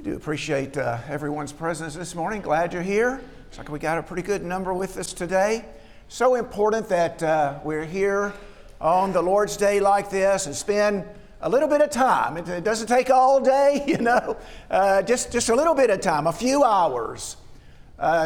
We do appreciate everyone's presence this morning. Glad you're here. Looks like we got a pretty good number with us today. So important that we're here on the Lord's Day like this and spend a little bit of time. It doesn't take all day, just a little bit of time, a few hours,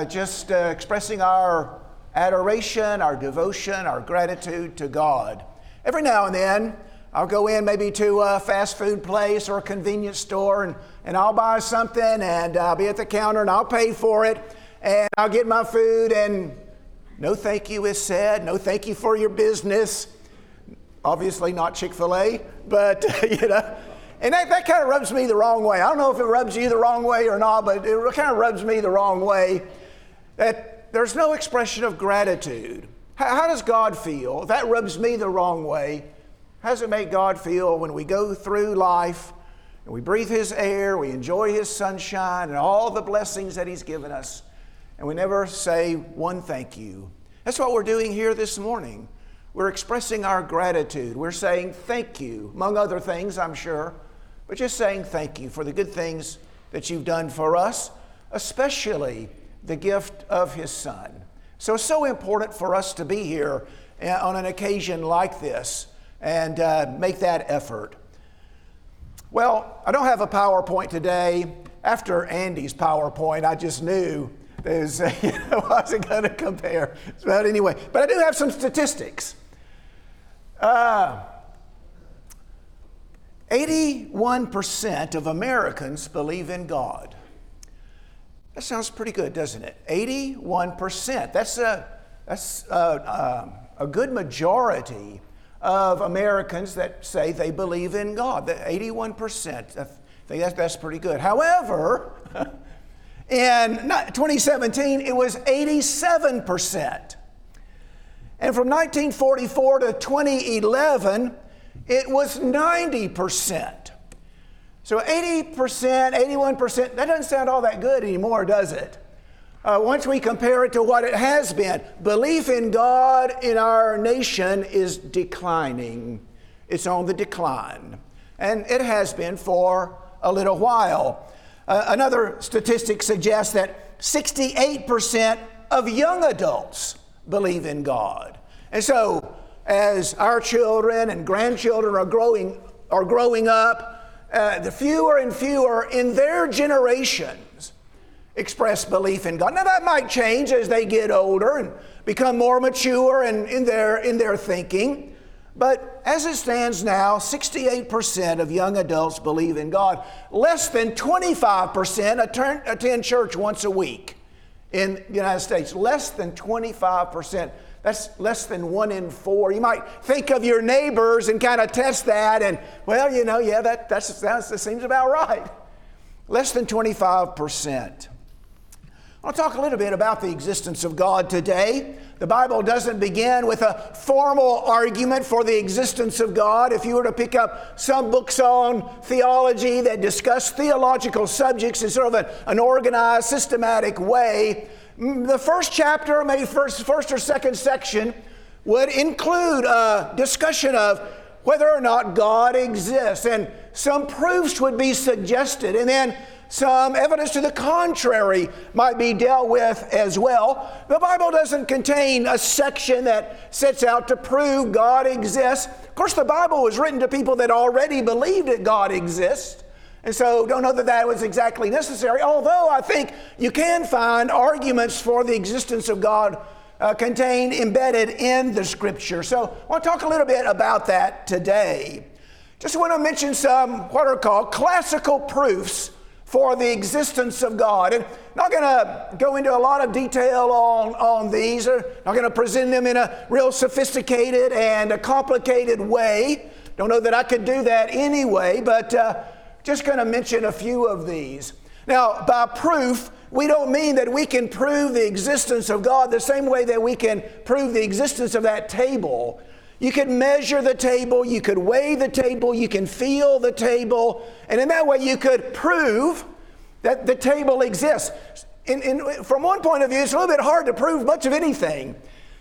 just expressing our adoration, our devotion, our gratitude to God. Every now and then, I'll go in maybe to a fast food place or a convenience store and I'll buy something and I'll be at the counter and I'll pay for it and I'll get my food and no thank you is said, no thank you for your business. Obviously not Chick-fil-A, but and that kind of rubs me the wrong way. I don't know if it rubs you the wrong way or not, but it kind of rubs me the wrong way that there's no expression of gratitude. How does God feel? That rubs me the wrong way. How does it make God feel when we go through life and we breathe His air, we enjoy His sunshine and all the blessings that He's given us, and we never say one thank you? That's what we're doing here this morning. We're expressing our gratitude. We're saying thank you, among other things, I'm sure, but just saying thank you for the good things that you've done for us, especially the gift of His Son. So it's so important for us to be here on an occasion like this and make that effort. Well, I don't have a PowerPoint today. After Andy's PowerPoint, I just knew there's, I wasn't going to compare. But anyway, I do have some statistics. 81% of Americans believe in God. That sounds pretty good, doesn't it? 81%. That's a good majority of Americans that say they believe in God, that 81%. I think that's pretty good. However, in 2017, it was 87%. And from 1944 to 2011, it was 90%. So 80%, 81%, that doesn't sound all that good anymore, does it? Once we compare it to what it has been, belief in God in our nation is declining. It's on the decline. And it has been for a little while. Another statistic suggests that 68% of young adults believe in God. And so as our children and grandchildren are growing up, the fewer and fewer in their generations express belief in God. Now that might change as they get older and become more mature and in their thinking, but as it stands now, 68% of young adults believe in God. Less than 25% attend church once a week in the United States. Less than 25%. That's less than 1 in 4. You might think of your neighbors and kind of test that, and that seems about right. Less than 25%. I'll talk a little bit about the existence of God today. The Bible doesn't begin with a formal argument for the existence of God. If you were to pick up some books on theology that discuss theological subjects in sort of an organized, systematic way, the first chapter, maybe first or second section, would include a discussion of whether or not God exists. And some proofs would be suggested, and then some evidence to the contrary might be dealt with as well. The Bible doesn't contain a section that sets out to prove God exists. Of course, the Bible was written to people that already believed that God exists, and so don't know that was exactly necessary, although I think you can find arguments for the existence of God contained, embedded in the Scripture. So I want to talk a little bit about that today. Just want to mention some what are called classical proofs for the existence of God. And not going to go into a lot of detail on these, or not going to present them in a real sophisticated and a complicated way. Don't know that I could do that anyway, but just going to mention a few of these. Now, by proof, we don't mean that we can prove the existence of God the same way that we can prove the existence of that table. You could measure the table, you could weigh the table, you can feel the table, and in that way you could prove that the table exists. From one point of view, it's a little bit hard to prove much of anything.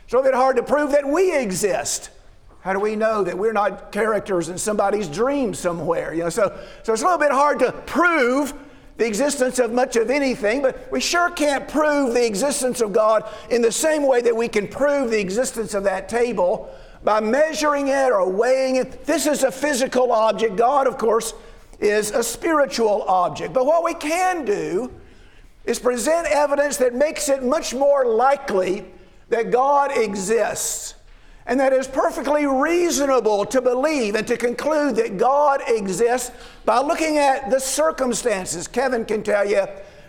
It's a little bit hard to prove that we exist. How do we know that we're not characters in somebody's dream somewhere? So it's a little bit hard to prove the existence of much of anything, but we sure can't prove the existence of God in the same way that we can prove the existence of that table by measuring it or weighing it. This is a physical object. God, of course, is a spiritual object. But what we can do is present evidence that makes it much more likely that God exists, and that is perfectly reasonable to believe and to conclude that God exists by looking at the circumstances. Kevin can tell you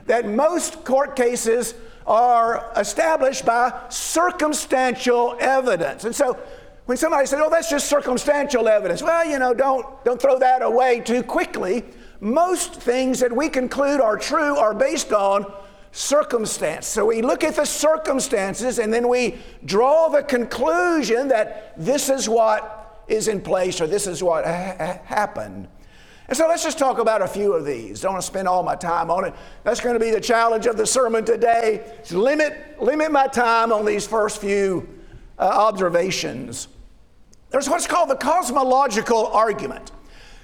that most court cases are established by circumstantial evidence. And so when somebody says, oh, that's just circumstantial evidence, well, you know, don't throw that away too quickly. Most things that we conclude are true are based on circumstance. So we look at the circumstances and then we draw the conclusion that this is what is in place or this is what happened. And so let's just talk about a few of these. Don't want to spend all my time on it. That's going to be the challenge of the sermon today. Limit my time on these first few observations. There's what's called the cosmological argument.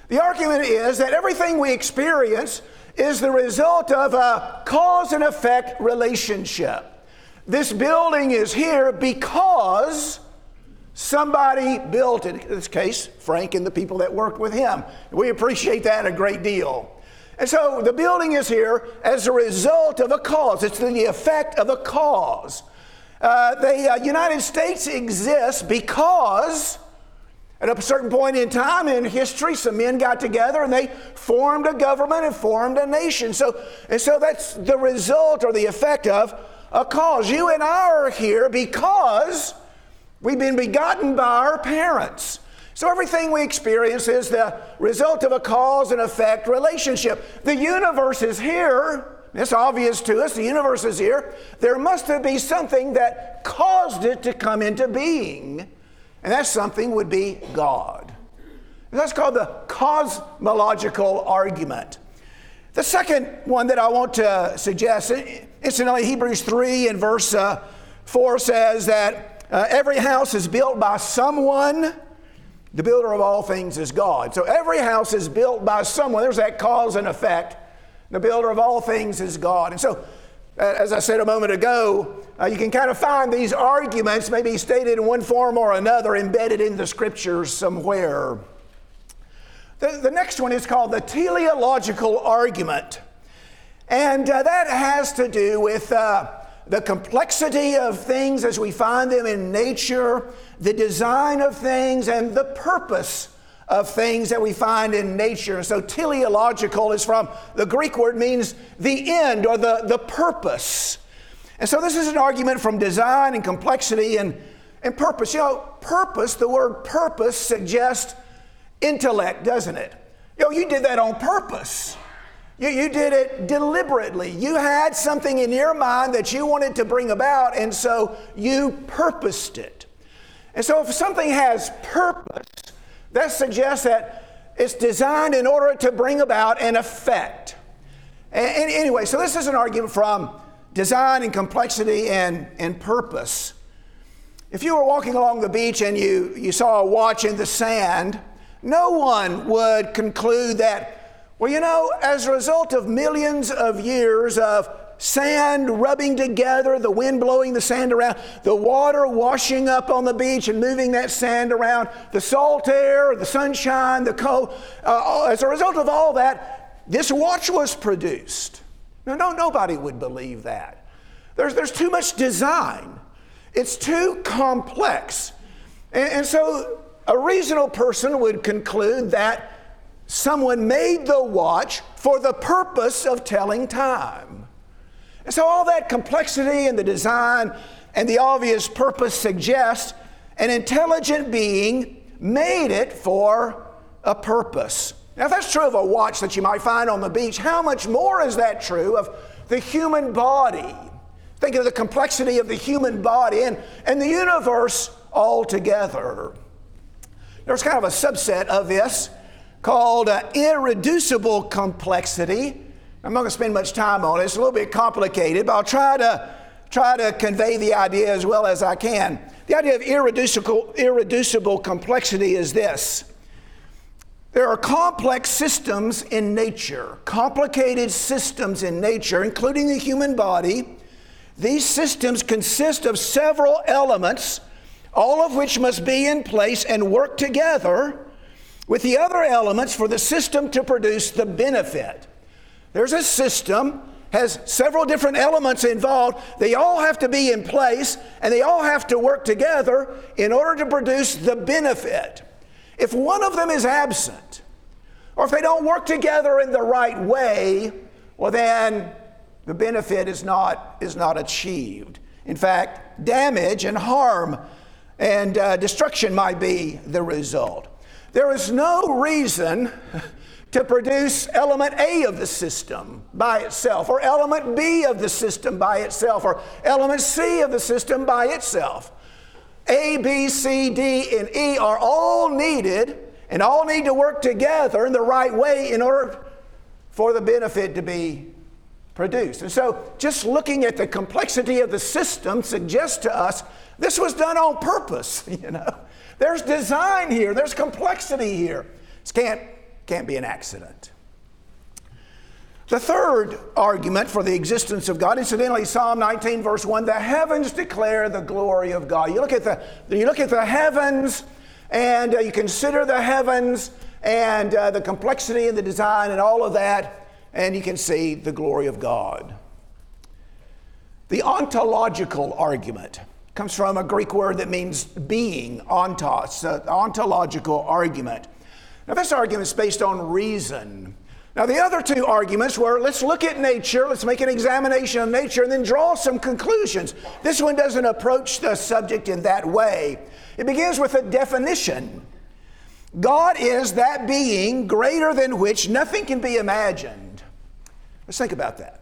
The argument is that everything we experience is the result of a cause and effect relationship. This building is here because somebody built it. In this case, Frank and the people that worked with him. We appreciate that a great deal. And so the building is here as a result of a cause. It's the effect of a cause. The United States exists because at a certain point in time in history, some men got together and they formed a government and formed a nation. So that's the result or the effect of a cause. You and I are here because we've been begotten by our parents. So everything we experience is the result of a cause and effect relationship. The universe is here. It's obvious to us. The universe is here. There must be something that caused it to come into being. And that something would be God. And that's called the cosmological argument. The second one that I want to suggest, incidentally, Hebrews 3 and verse 4 says that every house is built by someone. The builder of all things is God. So every house is built by someone. There's that cause and effect. The builder of all things is God. And so, as I said a moment ago, you can kind of find these arguments maybe stated in one form or another embedded in the scriptures somewhere. The next one is called the teleological argument. And that has to do with the complexity of things as we find them in nature, the design of things, and the purpose of things that we find in nature. So teleological is from the Greek word, means the end or the purpose. And so this is an argument from design and complexity and purpose. You know, purpose, the word purpose suggests intellect, doesn't it? You know, you did that on purpose. You did it deliberately. You had something in your mind that you wanted to bring about, and so you purposed it. And so if something has purpose, that suggests that it's designed in order to bring about an effect. And anyway, so this is an argument from design and complexity and purpose. If you were walking along the beach and you saw a watch in the sand, no one would conclude that, well, you know, as a result of millions of years of sand rubbing together, the wind blowing the sand around, the water washing up on the beach and moving that sand around, the salt air, the sunshine, the cold, as a result of all that, this watch was produced. No, nobody would believe that. There's too much design. It's too complex. And so a reasonable person would conclude that someone made the watch for the purpose of telling time. And so all that complexity and the design and the obvious purpose suggests an intelligent being made it for a purpose. Now, if that's true of a watch that you might find on the beach, how much more is that true of the human body? Think of the complexity of the human body and the universe altogether. There's kind of a subset of this called irreducible complexity. I'm not going to spend much time on it. It's a little bit complicated, but I'll try to convey the idea as well as I can. The idea of irreducible complexity is this. There are complex systems in nature, complicated systems in nature, including the human body. These systems consist of several elements, all of which must be in place and work together with the other elements for the system to produce the benefit. There's a system, has several different elements involved. They all have to be in place and they all have to work together in order to produce the benefit. If one of them is absent, or if they don't work together in the right way, well then the benefit is not achieved. In fact, damage and harm and destruction might be the result. There is no reason to produce element A of the system by itself, or element B of the system by itself, or element C of the system by itself. A, B, C, D, and E are all needed and all need to work together in the right way in order for the benefit to be produced. And so just looking at the complexity of the system suggests to us this was done on purpose, you know. There's design here, there's complexity here. This can't be an accident. The third argument for the existence of God, incidentally, Psalm 19, verse 1, the heavens declare the glory of God. You look at the heavens, and you consider the heavens, and the complexity and the design and all of that, and you can see the glory of God. The ontological argument comes from a Greek word that means being, ontos, ontological argument. Now, this argument is based on reason. Now, the other two arguments were, let's look at nature, let's make an examination of nature, and then draw some conclusions. This one doesn't approach the subject in that way. It begins with a definition. God is that being greater than which nothing can be imagined. Let's think about that.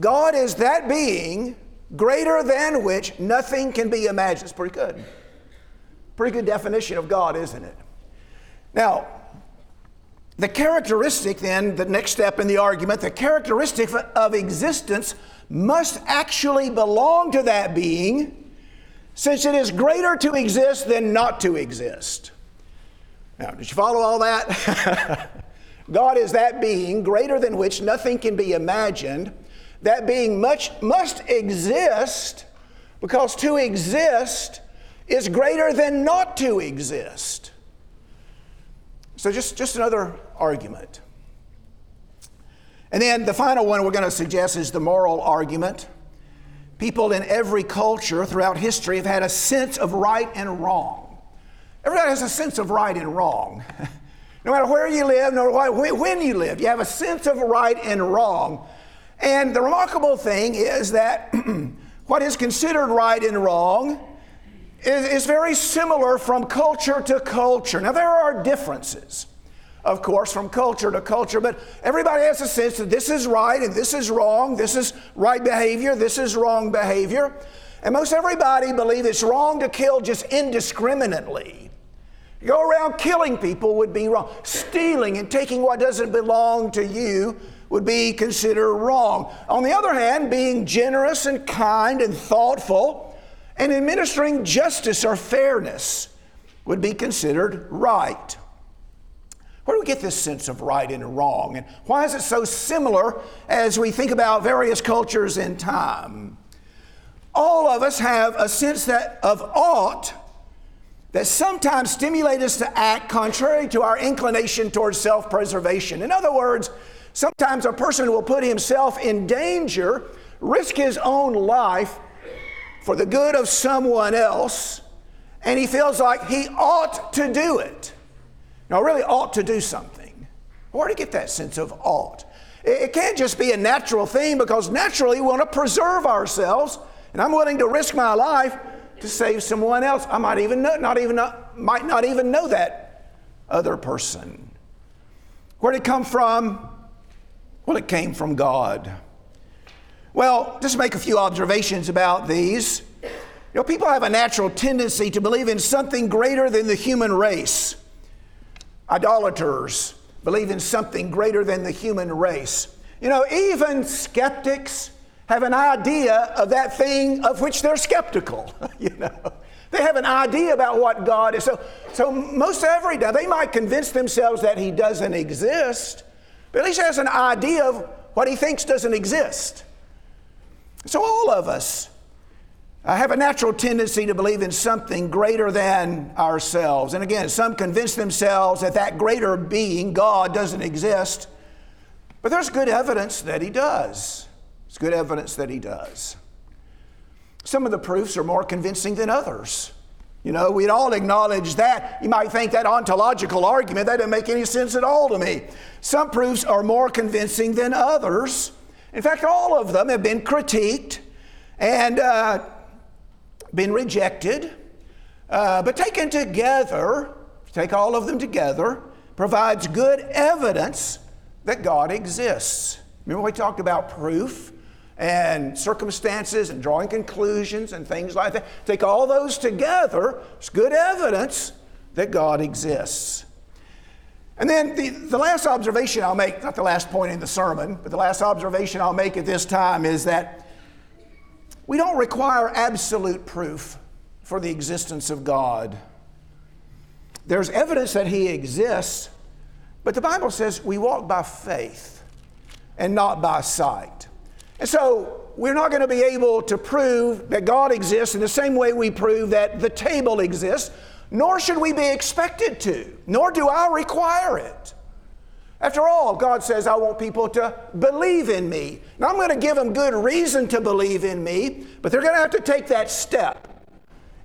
God is that being greater than which nothing can be imagined. It's pretty good. Pretty good definition of God, isn't it? Now, the characteristic then, the next step in the argument, the characteristic of existence must actually belong to that being, since it is greater to exist than not to exist. Now, did you follow all that? God is that being greater than which nothing can be imagined. That being must exist because to exist is greater than not to exist. So just another argument. And then the final one we're going to suggest is the moral argument. People in every culture throughout history have had a sense of right and wrong. Everybody has a sense of right and wrong. No matter where you live, no matter when you live, you have a sense of right and wrong. And the remarkable thing is that what is considered right and wrong is very similar from culture to culture. Now, there are differences, of course, from culture to culture, but everybody has a sense that this is right and this is wrong, this is right behavior, this is wrong behavior. And most everybody believes it's wrong to kill just indiscriminately. To go around killing people would be wrong. Stealing and taking what doesn't belong to you would be considered wrong. On the other hand, being generous and kind and thoughtful and administering justice or fairness would be considered right. Where do we get this sense of right and wrong? And why is it so similar as we think about various cultures in time? All of us have a sense of ought that sometimes stimulates us to act contrary to our inclination towards self-preservation. In other words, sometimes a person will put himself in danger, risk his own life, for the good of someone else, and he feels like he ought to do it. Now, really ought to do something. Where do you get that sense of ought? It can't just be a natural thing because naturally we want to preserve ourselves, and I'm willing to risk my life to save someone else. I might not even know that other person. Where did it come from? Well, it came from God. Well, just make a few observations about these. You know, people have a natural tendency to believe in something greater than the human race. Idolaters believe in something greater than the human race. You know, even skeptics have an idea of that thing of which they're skeptical. You know, They have an idea about what God is. So most every day, they might convince themselves that he doesn't exist, but at least has an idea of what he thinks doesn't exist. So all of us have a natural tendency to believe in something greater than ourselves. And again, some convince themselves that that greater being, God, doesn't exist, but there's good evidence that he does. It's good evidence that he does. Some of the proofs are more convincing than others. You know, we'd all acknowledge that. You might think that ontological argument, that doesn't make any sense at all to me. Some proofs are more convincing than others. In fact, all of them have been critiqued and been rejected. But taken together, take all of them together, provides good evidence that God exists. Remember we talked about proof and circumstances and drawing conclusions and things like that. Take all those together, it's good evidence that God exists. And then the last observation I'll make, not the last point in the sermon, but the last observation I'll make at this time is that we don't require absolute proof for the existence of God. There's evidence that he exists, but the Bible says we walk by faith and not by sight. And so we're not going to be able to prove that God exists in the same way we prove that the table exists, nor should we be expected to, nor do I require it. After all, God says, I want people to believe in me. Now I'm going to give them good reason to believe in me, but they're going to have to take that step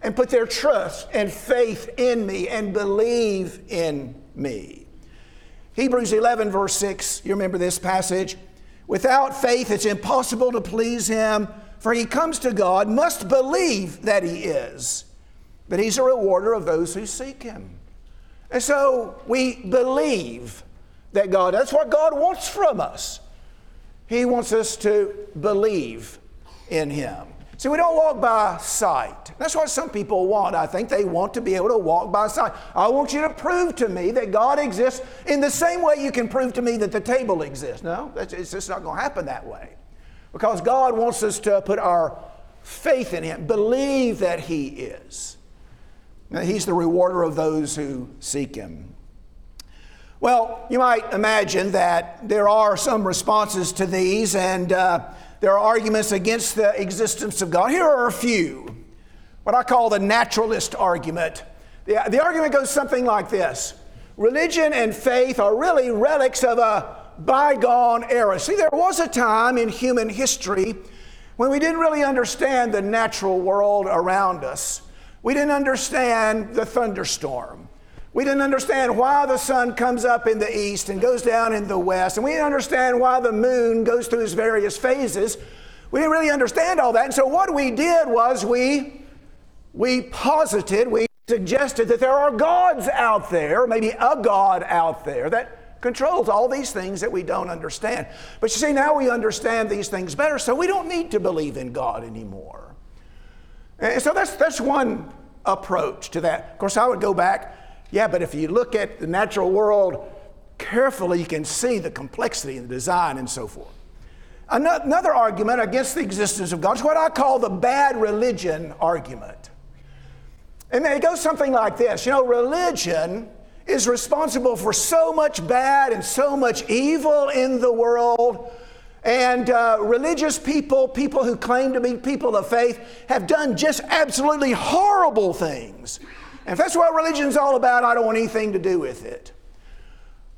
and put their trust and faith in me and believe in me. Hebrews 11, verse 6, you remember this passage. Without faith, it's impossible to please him, for he comes to God, must believe that he is. But he's a rewarder of those who seek him. And so we believe that God, that's what God wants from us. He wants us to believe in him. See, we don't walk by sight. That's what some people want, I think. They want to be able to walk by sight. I want you to prove to me that God exists in the same way you can prove to me that the table exists. No, it's just not going to happen that way. Because God wants us to put our faith in him, believe that he is. Now, he's the rewarder of those who seek him. Well, you might imagine that there are some responses to these, and there are arguments against the existence of God. Here are a few. What I call the naturalist argument. The argument goes something like this. Religion and faith are really relics of a bygone era. See, there was a time in human history when we didn't really understand the natural world around us. We didn't understand the thunderstorm. We didn't understand why the sun comes up in the east and goes down in the west. And we didn't understand why the moon goes through its various phases. We didn't really understand all that. And so what we did was we suggested that there are gods out there, maybe a God out there that controls all these things that we don't understand. But you see, now we understand these things better, so we don't need to believe in God anymore. And so that's one approach to that. Of course, I would go back. Yeah, but if you look at the natural world carefully, you can see the complexity and the design and so forth. Another argument against the existence of God is what I call the bad religion argument. And it goes something like this. You know, religion is responsible for so much bad and so much evil in the world. And religious people who claim to be people of faith, have done just absolutely horrible things. And if that's what religion's all about, I don't want anything to do with it.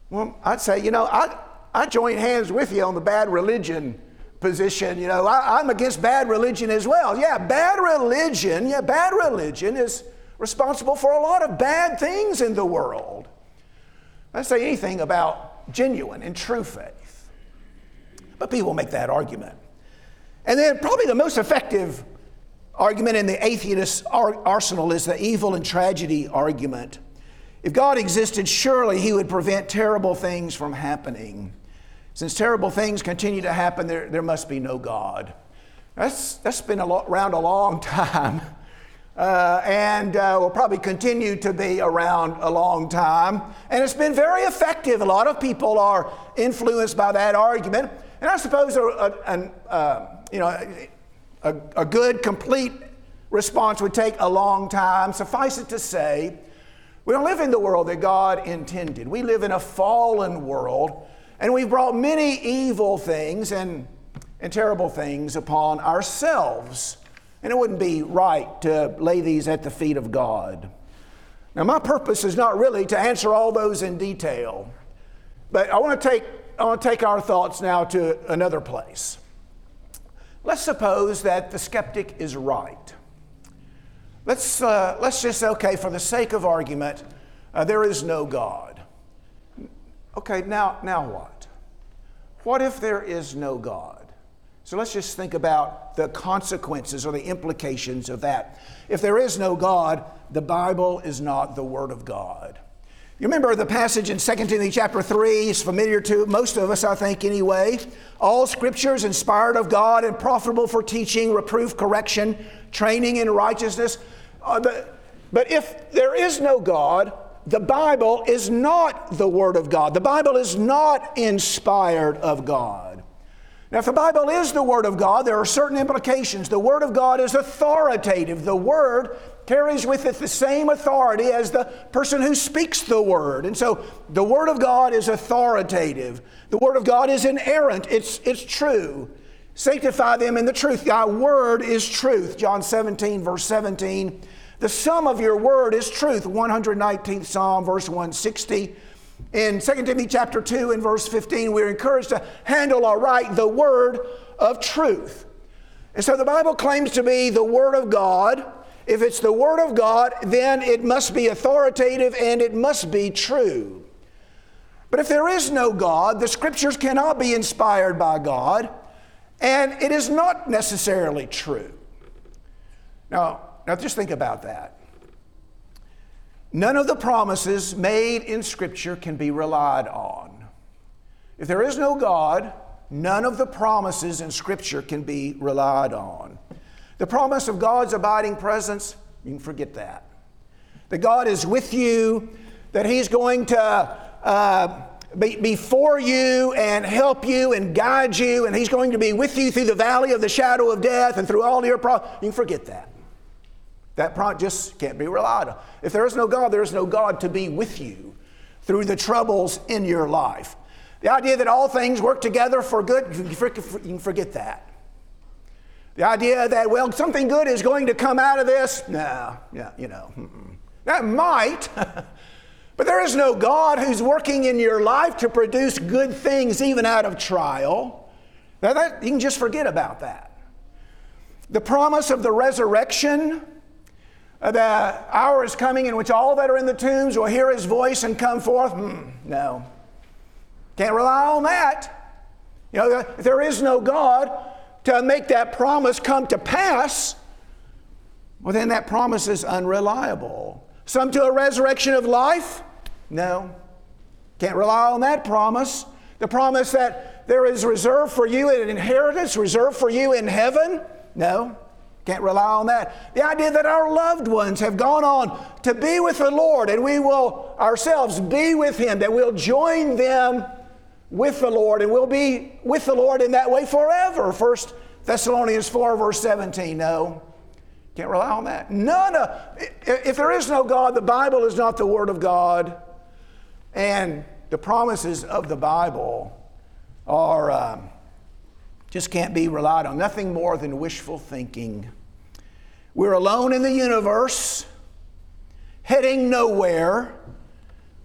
Well, I'd say, you know, I join hands with you on the bad religion position. You know, I'm against bad religion as well. Yeah, bad religion is responsible for a lot of bad things in the world. I don't say anything about genuine and true faith. But people make that argument. And then probably the most effective argument in the atheist arsenal is the evil and tragedy argument. If God existed, surely he would prevent terrible things from happening. Since terrible things continue to happen, there must be no God. That's been around a long time, and will probably continue to be around a long time. And it's been very effective. A lot of people are influenced by that argument. And I suppose a good, complete response would take a long time. Suffice it to say, we don't live in the world that God intended. We live in a fallen world, and we've brought many evil things and terrible things upon ourselves. And it wouldn't be right to lay these at the feet of God. Now, my purpose is not really to answer all those in detail, but I want to take our thoughts now to another place. Let's suppose that the skeptic is right. Let's just say, okay, for the sake of argument, there is no God. Okay, now what? What if there is no God? So let's just think about the consequences or the implications of that. If there is no God, the Bible is not the Word of God. You remember the passage in 2 Timothy chapter 3 is familiar to most of us, I think, anyway. All Scripture is inspired of God and profitable for teaching, reproof, correction, training in righteousness. But if there is no God, the Bible is not the Word of God. The Bible is not inspired of God. Now, if the Bible is the Word of God, there are certain implications. The Word of God is authoritative. The Word carries with it the same authority as the person who speaks the Word. And so the Word of God is authoritative. The Word of God is inerrant. It's true. Sanctify them in the truth. Thy Word is truth. John 17, verse 17. The sum of your Word is truth. 119th Psalm, verse 160. In 2 Timothy chapter 2 and verse 15, we're encouraged to handle aright the Word of truth. And so the Bible claims to be the Word of God. If it's the Word of God, then it must be authoritative and it must be true. But if there is no God, the Scriptures cannot be inspired by God, and it is not necessarily true. Now just think about that. None of the promises made in Scripture can be relied on. If there is no God, none of the promises in Scripture can be relied on. The promise of God's abiding presence, you can forget that. That God is with you, that He's going to be for you and help you and guide you, and He's going to be with you through the valley of the shadow of death and through all your problems. You can forget that. That promise just can't be relied on. If there is no God, there is no God to be with you through the troubles in your life. The idea that all things work together for good, you can forget that. The idea that, well, something good is going to come out of this, that might, but there is no God who's working in your life to produce good things even out of trial. Now that, you can just forget about that. The promise of the resurrection, the hour is coming in which all that are in the tombs will hear His voice and come forth, no. Can't rely on that. You know, if there is no God to make that promise come to pass, well, then that promise is unreliable. Some to a resurrection of life? No. Can't rely on that promise. The promise that there is reserved for you an inheritance, reserved for you in heaven? No. Can't rely on that. The idea that our loved ones have gone on to be with the Lord and we will ourselves be with Him, that we'll join them with the Lord, and we'll be with the Lord in that way forever. 1 Thessalonians 4, verse 17. No, can't rely on that. If there is no God, the Bible is not the Word of God, and the promises of the Bible are just can't be relied on. Nothing more than wishful thinking. We're alone in the universe, heading nowhere,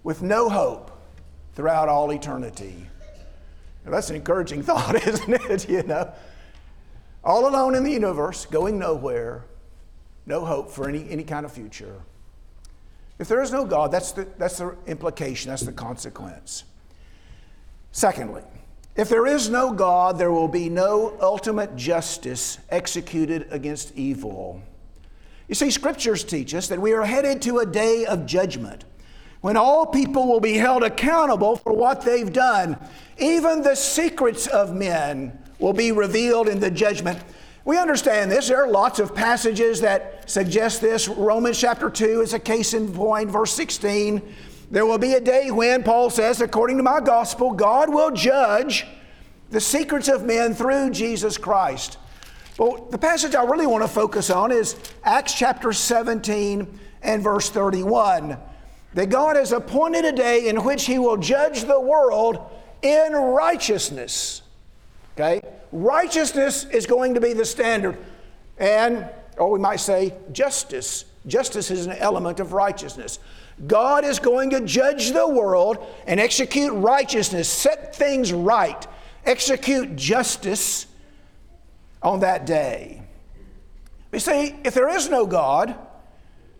with no hope throughout all eternity. Now, that's an encouraging thought, isn't it? All alone in the universe, going nowhere, no hope for any kind of future. If there is no God, that's the implication, that's the consequence. Secondly, if there is no God, there will be no ultimate justice executed against evil. You see, Scriptures teach us that we are headed to a day of judgment, when all people will be held accountable for what they've done. Even the secrets of men will be revealed in the judgment. We understand this. There are lots of passages that suggest this. Romans chapter 2 is a case in point, verse 16. There will be a day when, Paul says, according to my gospel, God will judge the secrets of men through Jesus Christ. But the passage I really want to focus on is Acts chapter 17 and verse 31. That God has appointed a day in which He will judge the world in righteousness. Okay? Righteousness is going to be the standard. And, or we might say, justice. Justice is an element of righteousness. God is going to judge the world and execute righteousness, set things right, execute justice on that day. You see, if there is no God,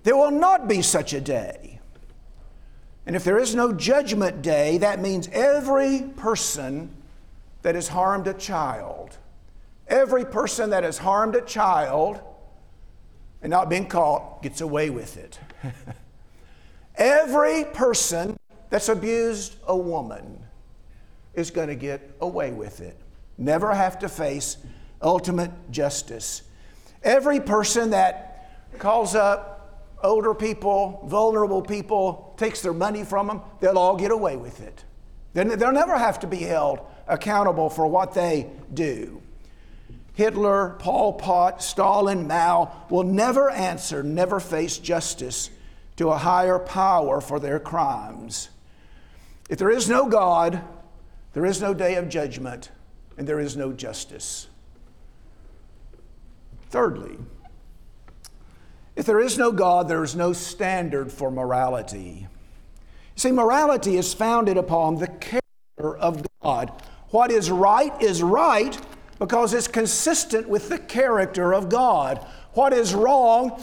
there will not be such a day. And if there is no judgment day, that means every person that has harmed a child, every person that has harmed a child and not been caught gets away with it. Every person that's abused a woman is going to get away with it. Never have to face ultimate justice. Every person that calls up older people, vulnerable people, takes their money from them, they'll all get away with it. They'll never have to be held accountable for what they do. Hitler, Pol Pot, Stalin, Mao will never answer, never face justice to a higher power for their crimes. If there is no God, there is no day of judgment, and there is no justice. Thirdly, if there is no God, there is no standard for morality. See, morality is founded upon the character of God. What is right because it's consistent with the character of God. What is wrong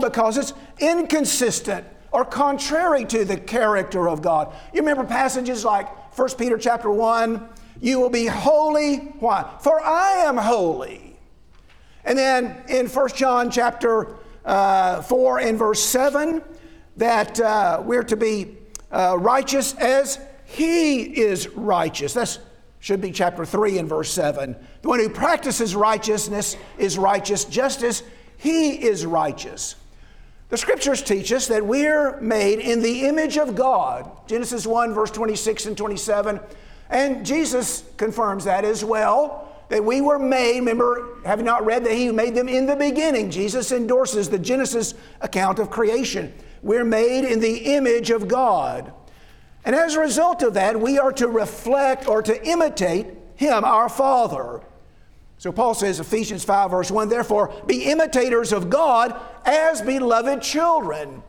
because it's inconsistent or contrary to the character of God. You remember passages like 1 Peter chapter 1, you will be holy, why? For I am holy. And then in 1 John chapter 4 and verse 7, that we're to be righteous as He is righteous. That should be chapter 3 and verse 7. The one who practices righteousness is righteous just as He is righteous. The Scriptures teach us that we're made in the image of God. Genesis 1 verse 26 and 27. And Jesus confirms that as well. That we were made, remember, have you not read that He made them in the beginning? Jesus endorses the Genesis account of creation. We're made in the image of God. And as a result of that, we are to reflect or to imitate Him, our Father. So Paul says, Ephesians 5 verse 1, therefore, be imitators of God as beloved children.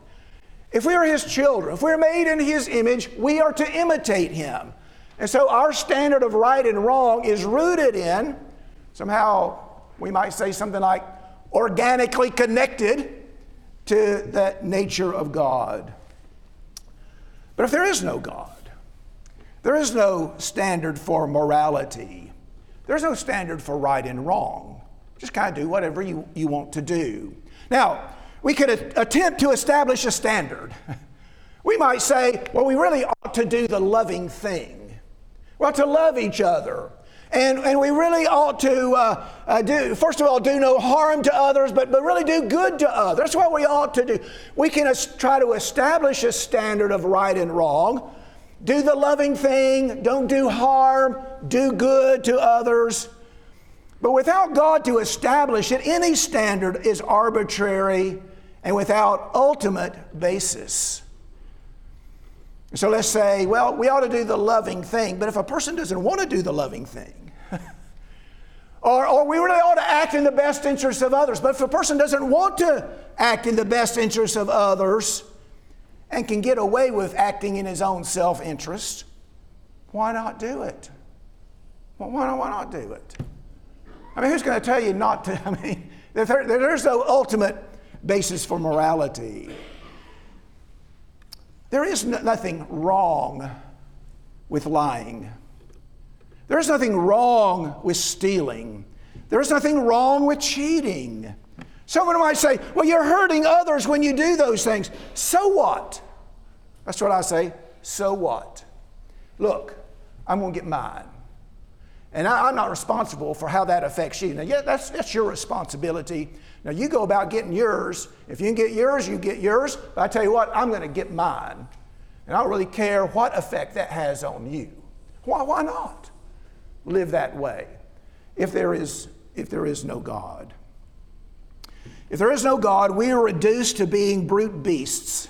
If we are His children, if we're made in His image, we are to imitate Him. And so our standard of right and wrong is rooted in, somehow we might say something like, organically connected to the nature of God. But if there is no God, there is no standard for morality. There's no standard for right and wrong. Just kind of do whatever you want to do. Now, we could attempt to establish a standard. We might say, well, we really ought to do the loving thing. Well, to love each other. And we really ought to do no harm to others, but really do good to others. That's what we ought to do. We can try to establish a standard of right and wrong. Do the loving thing, don't do harm, do good to others. But without God to establish it, any standard is arbitrary and without ultimate basis. So let's say, well, we ought to do the loving thing, but if a person doesn't want to do the loving thing, or we really ought to act in the best interest of others, but if a person doesn't want to act in the best interest of others and can get away with acting in his own self-interest, why not do it? Well, why not do it? I mean, who's going to tell you not to? I mean, there's no ultimate basis for morality. There is nothing wrong with lying. There is nothing wrong with stealing. There is nothing wrong with cheating. Someone might say, well, you're hurting others when you do those things. So what? That's what I say, so what? Look, I'm going to get mine. And I'm not responsible for how that affects you. Now, yeah, that's your responsibility. Now, you go about getting yours. If you can get yours, you get yours. But I tell you what, I'm going to get mine. And I don't really care what effect that has on you. Why not live that way? If there is if there is no God. If there is no God, we are reduced to being brute beasts.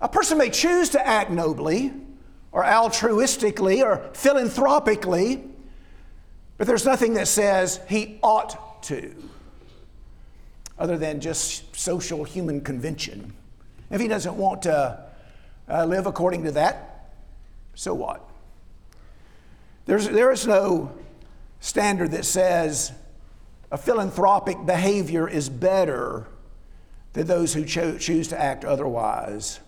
A person may choose to act nobly or altruistically or philanthropically, but there's nothing that says he ought to, other than just social human convention. If he doesn't want to live according to that, so what? There is no standard that says a philanthropic behavior is better than those who choose to act otherwise.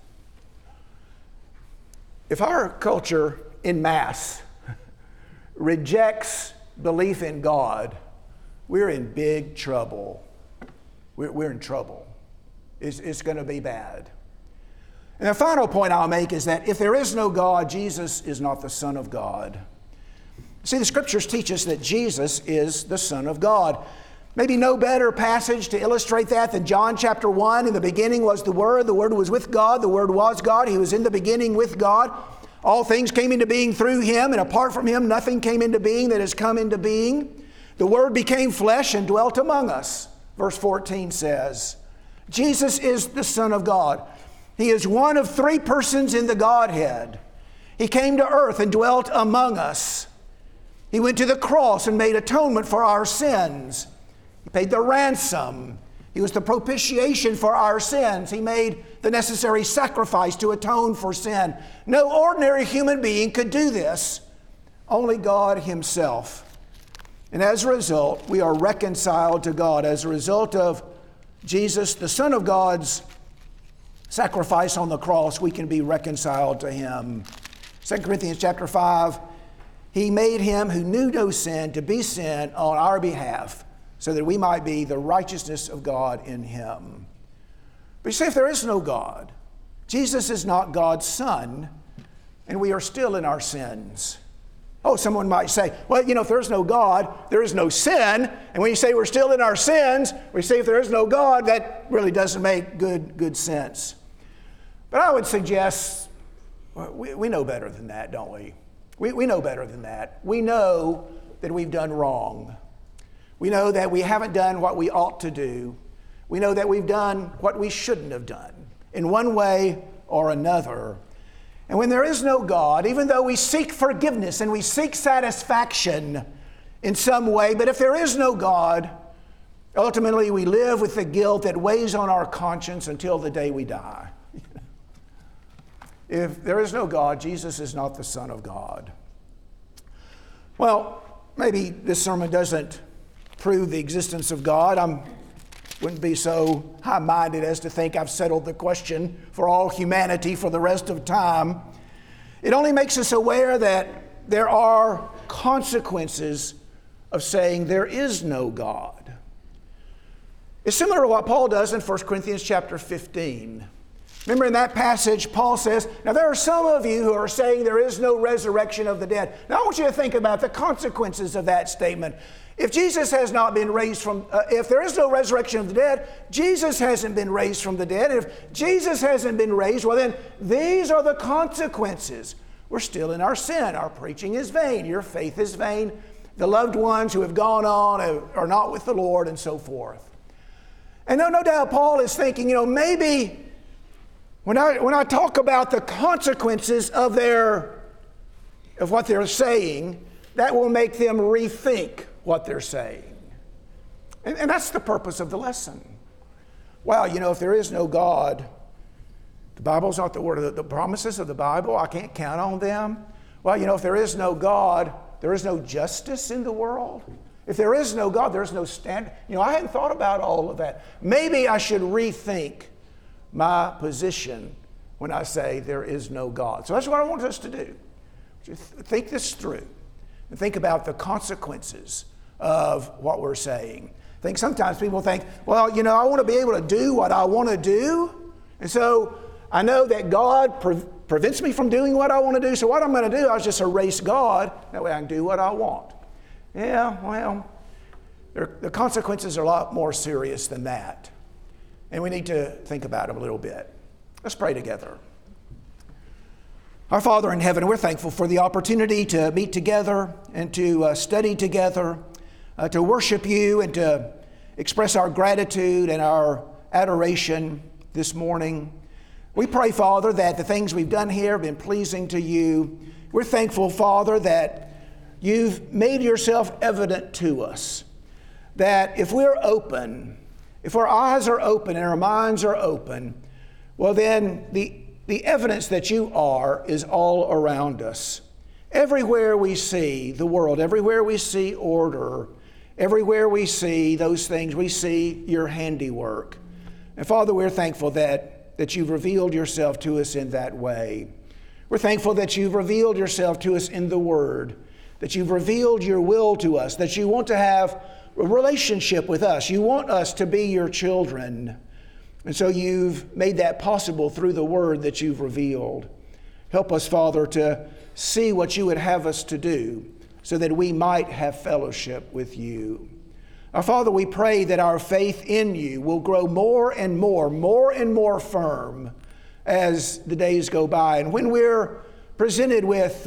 If our culture in mass rejects belief in God, we're in big trouble. We're in trouble. It's going to be bad. And the final point I'll make is that if there is no God, Jesus is not the Son of God. See, the Scriptures teach us that Jesus is the Son of God. Maybe no better passage to illustrate that than John chapter 1. In the beginning was the Word was with God, the Word was God. He was in the beginning with God. All things came into being through Him, and apart from Him, nothing came into being that has come into being. The Word became flesh and dwelt among us. Verse 14 says, Jesus is the Son of God. He is one of three persons in the Godhead. He came to earth and dwelt among us. He went to the cross and made atonement for our sins. He paid the ransom. He was the propitiation for our sins. He made the necessary sacrifice to atone for sin. No ordinary human being could do this. Only God Himself. And as a result, we are reconciled to God. As a result of Jesus, the Son of God's sacrifice on the cross, we can be reconciled to Him. 2 Corinthians chapter 5, He made Him who knew no sin to be sin on our behalf, so that we might be the righteousness of God in Him. But you see, if there is no God, Jesus is not God's Son, and we are still in our sins. Oh, someone might say, well, you know, if there's no God, there is no sin. And when you say we're still in our sins, we say if there is no God, that really doesn't make good sense. But I would suggest we know better than that, don't we? We know better than that. We know that we've done wrong. We know that we haven't done what we ought to do. We know that we've done what we shouldn't have done in one way or another. And when there is no God, even though we seek forgiveness and we seek satisfaction in some way, but if there is no God, ultimately we live with the guilt that weighs on our conscience until the day we die. If there is no God, Jesus is not the Son of God. Well, maybe this sermon doesn't prove the existence of God. I wouldn't be so high-minded as to think I've settled the question for all humanity for the rest of time. It only makes us aware that there are consequences of saying there is no God. It's similar to what Paul does in 1 Corinthians chapter 15. Remember in that passage, Paul says, now there are some of you who are saying there is no resurrection of the dead. Now I want you to think about the consequences of that statement. If Jesus has not been raised from, if there is no resurrection of the dead, Jesus hasn't been raised from the dead. And if Jesus hasn't been raised, well then, these are the consequences. We're still in our sin. Our preaching is vain. Your faith is vain. The loved ones who have gone on are not with the Lord, and so forth. And no doubt Paul is thinking, you know, maybe when I talk about the consequences of what they're saying, that will make them rethink what they're saying. And that's the purpose of the lesson. Wow, you know, if there is no God, the Bible's not the word, the promises of the Bible, I can't count on them. Well, you know, if there is no God, there is no justice in the world. If there is no God, there's no standard. You know, I hadn't thought about all of that. Maybe I should rethink my position when I say there is no God. So that's what I want us to do. Just think this through and think about the consequences of what we're saying. I think sometimes people think, well, you know, I want to be able to do what I want to do. And so I know that God prevents me from doing what I want to do. So what I'm going to do, I'll just erase God. That way I can do what I want. Yeah, well, the consequences are a lot more serious than that. And we need to think about it a little bit. Let's pray together. Our Father in heaven, we're thankful for the opportunity to meet together and to study together to worship you and to express our gratitude and our adoration this morning. We pray, Father, that the things we've done here have been pleasing to you. We're thankful, Father, that you've made yourself evident to us, that if we're open, if our eyes are open and our minds are open, well then the evidence that you are is all around us. Everywhere we see the world, everywhere we see order, everywhere we see those things, we see your handiwork. And Father, we're thankful that you've revealed yourself to us in that way. We're thankful that you've revealed yourself to us in the Word, that you've revealed your will to us, that you want to have a relationship with us. You want us to be your children. And so you've made that possible through the Word that you've revealed. Help us, Father, to see what you would have us to do so that we might have fellowship with you. Our Father, we pray that our faith in you will grow more and more firm as the days go by. And when we're presented with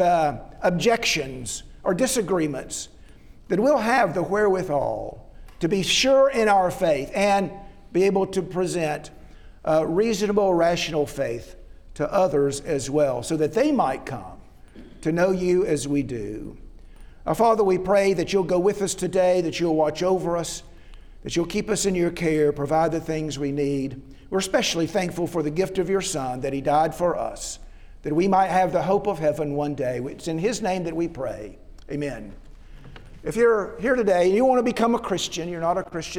objections or disagreements, that we'll have the wherewithal to be sure in our faith and be able to present reasonable, rational faith to others as well, so that they might come to know you as we do. Our Father, we pray that you'll go with us today, that you'll watch over us, that you'll keep us in your care, provide the things we need. We're especially thankful for the gift of your Son, that he died for us, that we might have the hope of heaven one day. It's in his name that we pray. Amen. If you're here today and you want to become a Christian, you're not a Christian.